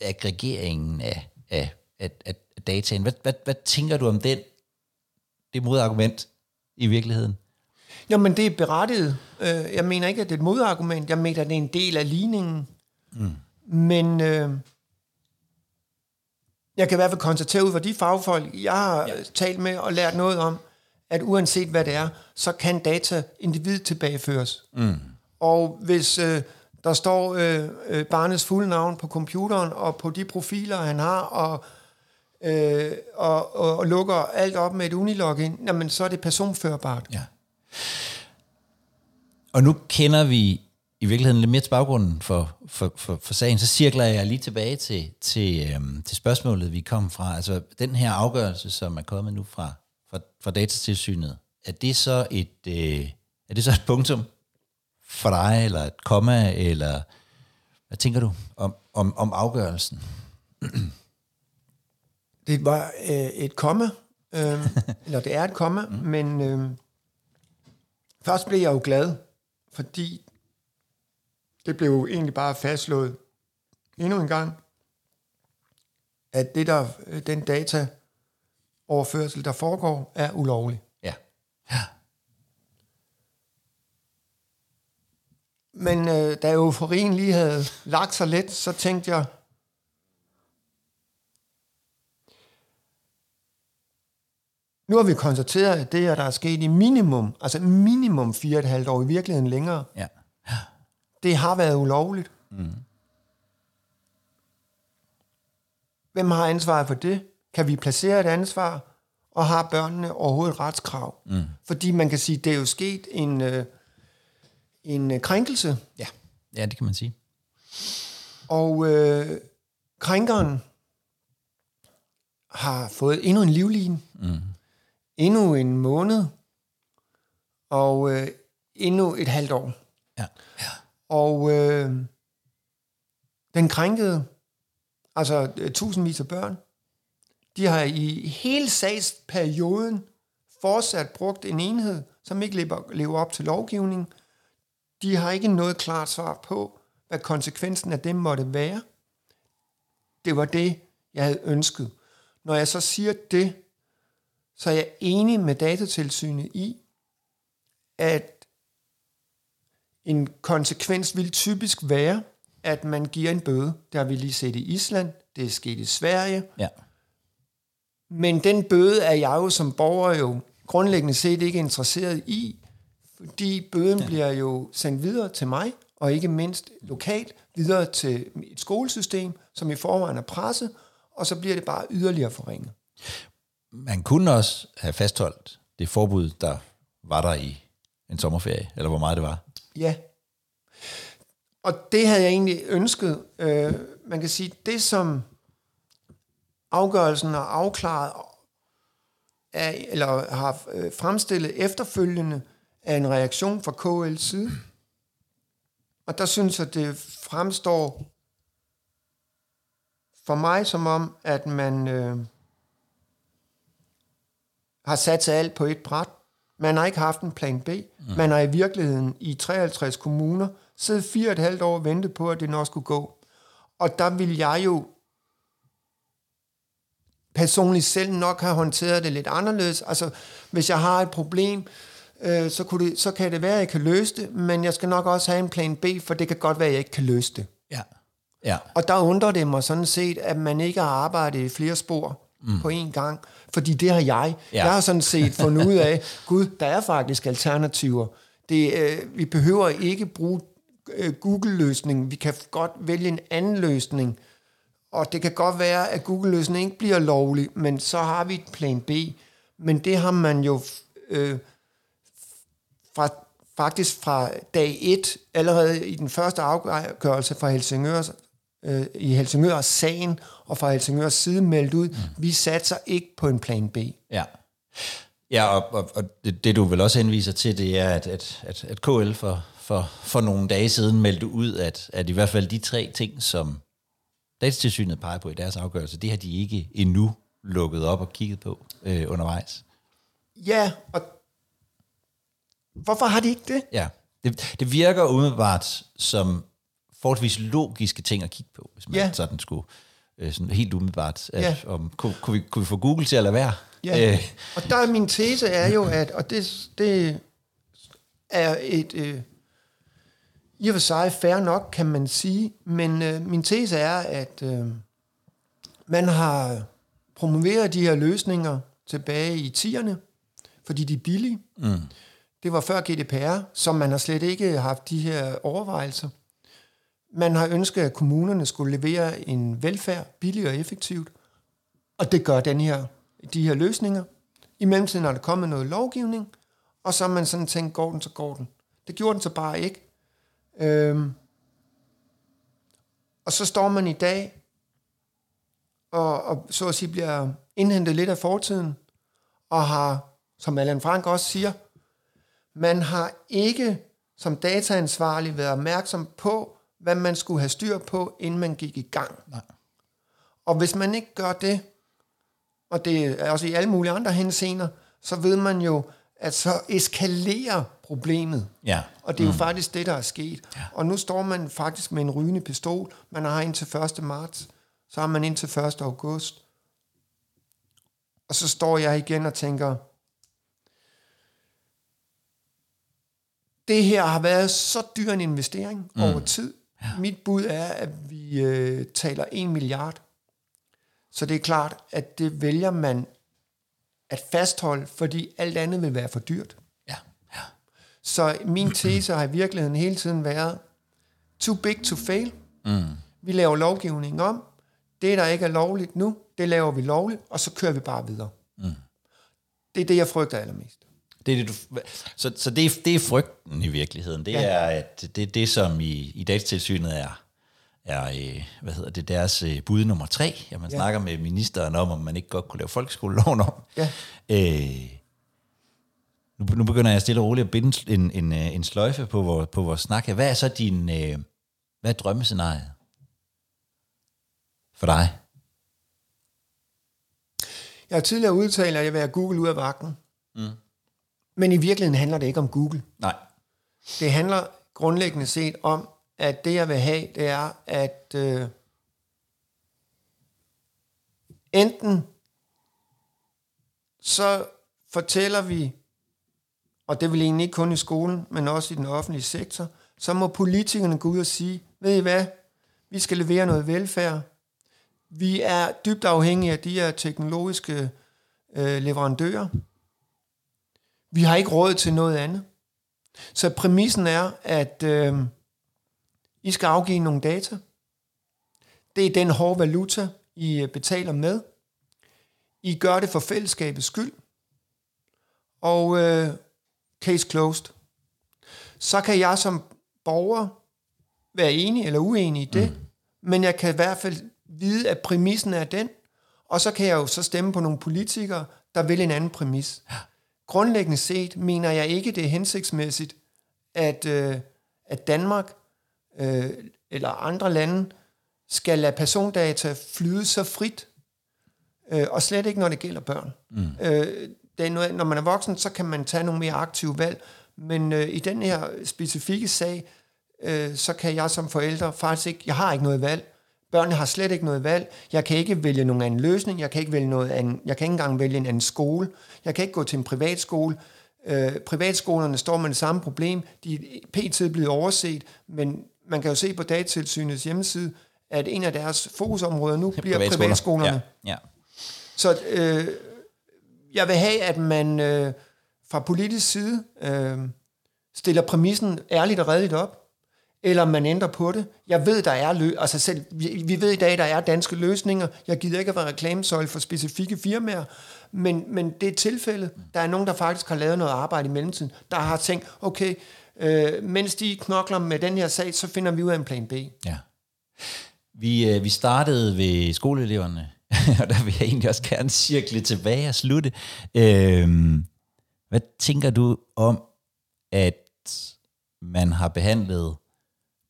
aggregeringen af, af, af, af dataen. Hvad, hvad, hvad tænker du om den, det modargument i virkeligheden? Jamen, det er berettiget. Jeg mener ikke, at det er et modargument. Jeg mener, at det er en del af ligningen. Mm. Men øh, jeg kan i hvert fald konstatere ud fra de fagfolk, jeg har ja. talt med og lært noget om, at uanset hvad det er, så kan data individ tilbageføres. Mm. Og hvis øh, der står øh, barnets fulde navn på computeren og på de profiler, han har, og øh, og, og, og lukker alt op med et unilogin, jamen, så er det personførbart. Ja. Og nu kender vi i virkeligheden lidt mere til baggrunden for, for, for, for sagen. Så cirkler jeg lige tilbage til, til, øhm, til spørgsmålet, vi kom fra. Altså den her afgørelse, som er kommet nu fra, fra, fra Datatilsynet, er det så et, øh, er det så et punktum for dig, eller et komma, eller hvad tænker du om, om, om afgørelsen? Det var øh, et komma, øh, eller det er et komma, mm. men... Øh, Først blev jeg jo glad, fordi det blev jo egentlig bare fastslået endnu en gang, at det der, den dataoverførsel, der foregår, er ulovlig. Ja. Ja. Men øh, da euforien lige havde lagt sig lidt, så tænkte jeg, nu har vi konstateret, at det, der er sket i minimum, altså minimum fire og et halvt år, i virkeligheden længere, ja. Det har været ulovligt. Mm. Hvem har ansvaret for det? Kan vi placere et ansvar? Og har børnene overhovedet retskrav? Mm. Fordi man kan sige, at det er jo sket en, en krænkelse. Ja. Ja, det kan man sige. Og øh, krænkeren har fået endnu en livline. Mm. Endnu en måned, og øh, endnu et halvt år. Ja. Ja. Og øh, den krænkede, altså tusindvis af børn, de har i hele sagsperioden fortsat brugt en enhed, som ikke lever, lever op til lovgivningen. De har ikke noget klart svar på, hvad konsekvensen af det måtte være. Det var det, jeg havde ønsket. Når jeg så siger det, så er jeg enig med Datatilsynet i, at en konsekvens vil typisk være, at man giver en bøde. Det har vi lige set i Island, det er sket i Sverige. Ja. Men den bøde er jeg jo som borger jo grundlæggende set ikke interesseret i, fordi bøden ja. bliver jo sendt videre til mig, og ikke mindst lokalt, videre til et skolesystem, som i forvejen er presset, og så bliver det bare yderligere forringet. Man kunne også have fastholdt det forbud, der var der i en sommerferie, eller hvor meget det var. Ja, og det havde jeg egentlig ønsket. Øh, man kan sige, det som afgørelsen har afklaret, af, eller har fremstillet efterfølgende, er en reaktion fra K L's side. Og der synes jeg, det fremstår for mig som om, at man øh, har sat sig alt på et bræt. Man har ikke haft en plan B. Mm. Man har i virkeligheden i treoghalvtreds kommuner siddet fire og et halvt år og ventet på, at det nok skulle gå. Og der vil jeg jo personligt selv nok have håndteret det lidt anderledes. Altså, hvis jeg har et problem, øh, så, kunne det, så kan det være, at jeg kan løse det, men jeg skal nok også have en plan B, for det kan godt være, at jeg ikke kan løse det. Ja. Ja. Og der undrer det mig sådan set, at man ikke har arbejdet i flere spor mm. på én gang, fordi det har jeg. Ja. Jeg har sådan set fundet ud af, gud, der er faktisk alternativer. Det, øh, vi behøver ikke bruge øh, Google-løsningen. Vi kan godt vælge en anden løsning, og det kan godt være, at Google-løsningen ikke bliver lovlig, men så har vi et plan B. Men det har man jo øh, fra, faktisk fra dag et, allerede i den første afgørelse fra Helsingør, øh, i Helsingør-sagen og fra Helsingørs side meldt ud, mm. vi satser ikke på en plan B. Ja, ja og, og, og det, det du vel også henviser til, det er, at, at, at, at K L for, for, for nogle dage siden meldte ud, at, at i hvert fald de tre ting, som Datatilsynet peger på i deres afgørelse, det har de ikke endnu lukket op og kigget på øh, undervejs. Ja, og hvorfor har de ikke det? Ja, det, det virker umiddelbart som forholdsvis logiske ting at kigge på, hvis man ja. sådan skulle, øh, sådan helt umiddelbart, at, ja. om, kunne, kunne, vi, kunne vi få Google til at lade være? Ja, øh. og der er min tese er jo, at og det, det er et... Øh, i og for sig fair nok, kan man sige, men øh, min tese er, at øh, man har promoveret de her løsninger tilbage i tierne, fordi de er billige. Mm. Det var før G D P R, så man har slet ikke haft de her overvejelser. Man har ønsket, at kommunerne skulle levere en velfærd billigt og effektivt, og det gør den her, de her løsninger. I mellemtiden er der kommet noget lovgivning, og så har man sådan tænkt, går den, så går den. Det gjorde den så bare ikke. Øhm. Og så står man i dag og, og så at sige bliver indhentet lidt af fortiden og har, som Allan Frank også siger, man har ikke som dataansvarlig været opmærksom på, hvad man skulle have styr på, inden man gik i gang. Nej. Og hvis man ikke gør det, og det er også i alle mulige andre henseender, så ved man jo, at så eskalerer problemet. Ja. Og det er jo mm. faktisk det, der er sket. Ja. Og nu står man faktisk med en rygende pistol. Man har indtil første marts, så har man indtil første august. Og så står jeg igen og tænker, det her har været så dyr en investering mm. over tid. Ja. Mit bud er, at vi øh, taler en milliard. Så det er klart, at det vælger man at fastholde, fordi alt andet vil være for dyrt. Ja. Ja. Så min tese har i virkeligheden hele tiden været, too big to fail. Mm. Vi laver lovgivningen om. Det, der ikke er lovligt nu, det laver vi lovligt, og så kører vi bare videre. Mm. Det er det, jeg frygter allermest. Det er det, du, så så det, er, det er frygten i virkeligheden. Det ja. er at det, er det, som i, i Datatilsynet er, er hvad hedder det, deres bud nummer tre. Ja, man ja. snakker med ministeren om, om man ikke godt kunne lave folkeskoleloven om. Ja. Øh, nu, nu begynder jeg stille og roligt at binde en, en, en sløjfe på vores, på vores snak her. Hvad er så din, øh, hvad er drømmescenariet for dig? Jeg har tidligere udtalt, at jeg vil have Google ud af vagten. Mm. Men i virkeligheden handler det ikke om Google. Nej. Det handler grundlæggende set om, at det, jeg vil have, det er, at øh, enten så fortæller vi, og det vil egentlig ikke kun i skolen, men også i den offentlige sektor, så må politikerne gå ud og sige, ved I hvad, vi skal levere noget velfærd. Vi er dybt afhængige af de her teknologiske øh, leverandører. Vi har ikke råd til noget andet. Så præmissen er, at... Øh, I skal afgive nogle data. Det er den hårde valuta, I betaler med. I gør det for fællesskabets skyld. Og øh, case closed. Så kan jeg som borger være enig eller uenig i det, mm. men jeg kan i hvert fald vide, at præmissen er den, og så kan jeg jo så stemme på nogle politikere, der vil en anden præmis. Grundlæggende set mener jeg ikke, det er hensigtsmæssigt, at, øh, at Danmark øh, eller andre lande skal lade persondata flyde så frit, øh, og slet ikke, når det gælder børn. Mm. Øh, det er noget, når man er voksen, så kan man tage nogle mere aktive valg, men øh, i den her specifikke sag, øh, så kan jeg som forælder faktisk ikke, jeg har ikke noget valg. Børnene har slet ikke noget valg. Jeg kan ikke vælge nogen anden løsning. Jeg kan ikke vælge noget anden. Jeg kan ikke engang vælge en anden skole. Jeg kan ikke gå til en privatskole. Øh, privatskolerne står med det samme problem. De er pt. Blevet overset, men man kan jo se på Datatilsynets hjemmeside, at en af deres fokusområder nu bliver privatskoler. privatskolerne. Ja. Ja. Så øh, jeg vil have, at man øh, fra politisk side øh, stiller præmissen ærligt og redeligt op, eller man ændrer på det. Jeg ved, der er lø- altså selv, vi, vi ved i dag, der er danske løsninger. Jeg gider ikke at være reklamesøjle for specifikke firmaer, men, men det er tilfældet. Der er nogen, der faktisk har lavet noget arbejde i mellemtiden, der har tænkt, okay, øh, mens de knokler med den her sag, så finder vi ud af en plan B. Ja. Vi, øh, vi startede ved skoleeleverne, og der vil jeg egentlig også gerne cirkle tilbage og slutte. Øh, hvad tænker du om, at man har behandlet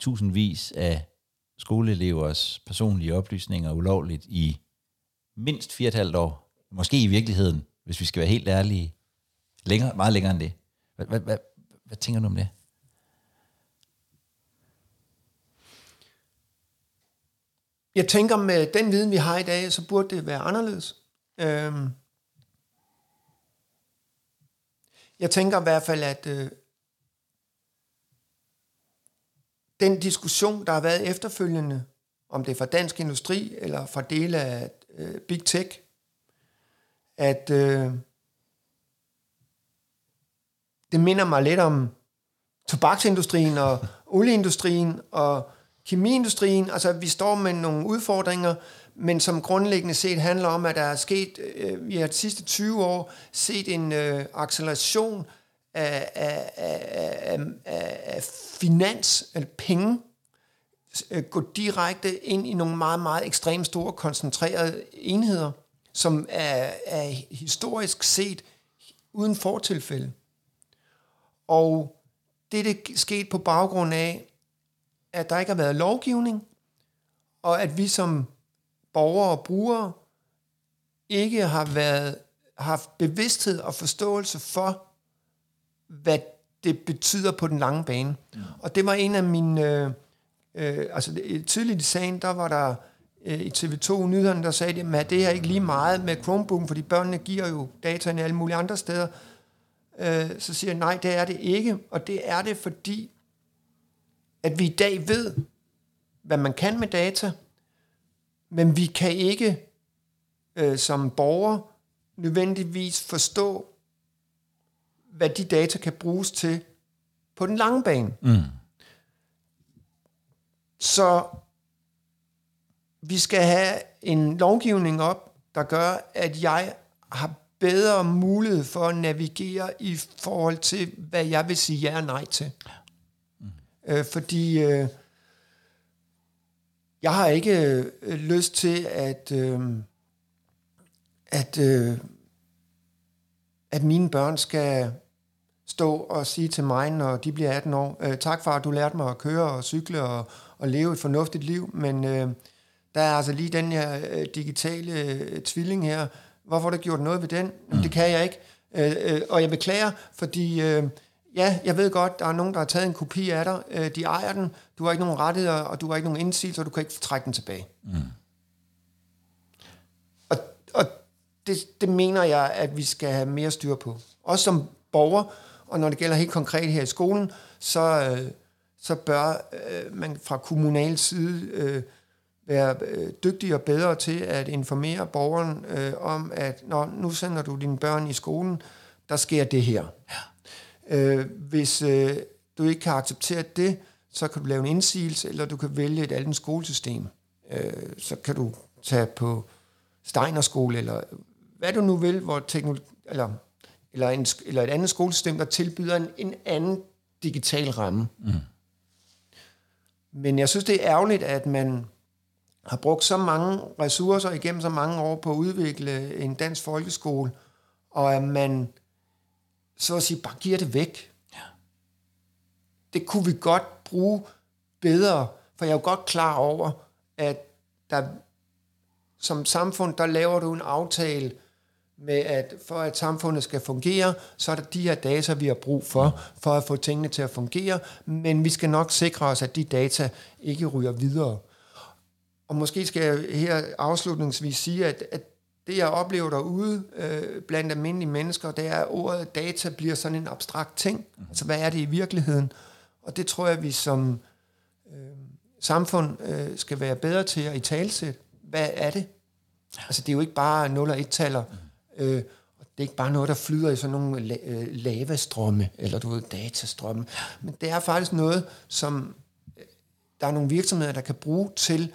tusindvis af skoleelevers personlige oplysninger ulovligt i mindst fire og et halvt år. Måske i virkeligheden, hvis vi skal være helt ærlige, længere, meget længere end det. Hvad, hvad, hvad, hvad tænker du om det? Jeg tænker, med den viden, vi har i dag, så burde det være anderledes. Øhm Jeg tænker i hvert fald, at øh den diskussion, der har været efterfølgende, om det er fra Dansk Industri eller fra dele af øh, Big Tech, at øh, det minder mig lidt om tobaksindustrien og olieindustrien og kemiindustrien. Altså, vi står med nogle udfordringer, men som grundlæggende set handler om, at der er sket øh, i de sidste tyve år set en øh, acceleration Af, af, af, af, af finans, eller penge, gå direkte ind i nogle meget, meget ekstremt store, koncentrerede enheder, som er, er historisk set uden fortilfælde. Og det, det skete på baggrund af, at der ikke har været lovgivning, og at vi som borgere og brugere ikke har været, haft bevidsthed og forståelse for, hvad det betyder på den lange bane. Ja. Og det var en af mine... Øh, øh, altså tidligt i sagen, der var der øh, i T V to-nyhederne, der sagde, jamen, at det her ikke lige meget med Chromebooken, fordi børnene giver jo dataene alle mulige andre steder. Øh, så siger jeg, nej, det er det ikke. Og det er det, fordi at vi i dag ved, hvad man kan med data, men vi kan ikke øh, som borger nødvendigvis forstå, hvad de data kan bruges til på den lange bane. Mm. Så vi skal have en lovgivning op, der gør, at jeg har bedre mulighed for at navigere i forhold til, hvad jeg vil sige ja og nej til. Mm. Øh, fordi øh, jeg har ikke øh, lyst til, at øh, at, øh, at mine børn skal stå og sige til mig, når de bliver atten år, tak far, du lærte mig at køre og cykle og, og leve et fornuftigt liv, men øh, der er altså lige den her øh, digitale øh, tvilling her, hvorfor har du gjort noget ved den? Mm. Det kan jeg ikke, øh, øh, og jeg beklager, fordi øh, ja, jeg ved godt, der er nogen, der har taget en kopi af dig, øh, de ejer den, du har ikke nogen rettigheder, og du har ikke nogen indsigelser, og du kan ikke trække den tilbage. Mm. Og, og det, det mener jeg, at vi skal have mere styr på. Også som borger, og når det gælder helt konkret her i skolen, så, øh, så bør øh, man fra kommunal side øh, være øh, dygtig og bedre til at informere borgeren øh, om, at når nu sender du dine børn i skolen, der sker det her. Ja. Øh, hvis øh, du ikke kan acceptere det, så kan du lave en indsigelse, eller du kan vælge et andet skolesystem. Øh, så kan du tage på Steiner skole, eller hvad du nu vil, hvor teknologi- eller, eller, en, eller et andet skolesystem, der tilbyder en, en anden digital ramme. Mm. Men jeg synes, det er ærgerligt, at man har brugt så mange ressourcer igennem så mange år på at udvikle en dansk folkeskole, og at man så at sige bare giver det væk. Ja. Det kunne vi godt bruge bedre, for jeg er jo godt klar over, at der, som samfund, der laver du en aftale med, at for at samfundet skal fungere, så er der de her data, vi har brug for, for at få tingene til at fungere, men vi skal nok sikre os, at de data ikke ryger videre. Og måske skal jeg her afslutningsvis sige, at, at det, jeg oplever derude øh, blandt almindelige mennesker, det er, at ordet data bliver sådan en abstrakt ting. Altså, hvad er det i virkeligheden? Og det tror jeg, vi som øh, samfund øh, skal være bedre til at italesætte. Hvad er det? Altså, det er jo ikke bare nul og et-taller. Øh, og det er ikke bare noget, der flyder i sådan nogle la- lavastrømme, eller du ved, datastrømme. Men det er faktisk noget, som der er nogle virksomheder, der kan bruge til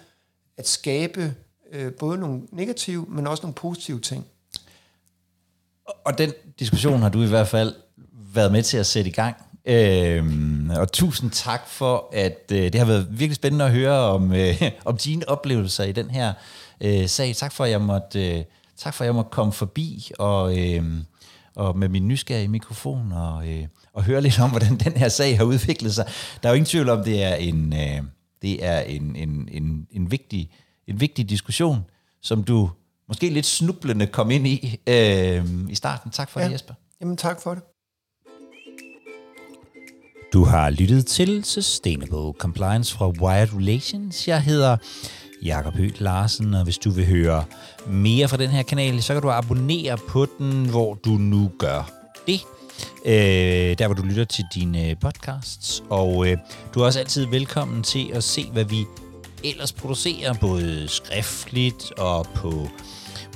at skabe øh, både nogle negative, men også nogle positive ting. Og den diskussion har du i hvert fald været med til at sætte i gang. Øhm, og tusind tak for, at øh, det har været virkelig spændende at høre om, øh, om dine oplevelser i den her øh, sag. Tak for, at jeg måtte, øh, tak for, at jeg måtte komme forbi og, øh, og med min nysgerrige mikrofon og, øh, og høre lidt om, hvordan den her sag har udviklet sig. Der er jo ingen tvivl om, det er en... Øh, Det er en, en, en, en, vigtig, en vigtig diskussion, som du måske lidt snublende kom ind i øh, i starten. Tak for ja. det, Jesper. Jamen tak for det. Du har lyttet til Sustainable Compliance fra Wired Relations. Jeg hedder Jacob Høedt Larsen, og hvis du vil høre mere fra den her kanal, så kan du abonnere på den, hvor du nu gør det. Øh, der hvor du lytter til dine podcasts, og øh, du er også altid velkommen til at se, hvad vi ellers producerer, både skriftligt og på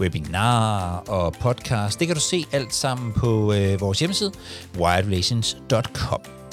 webinarer og podcast. Det kan du se alt sammen på øh, vores hjemmeside, wired relations dot com.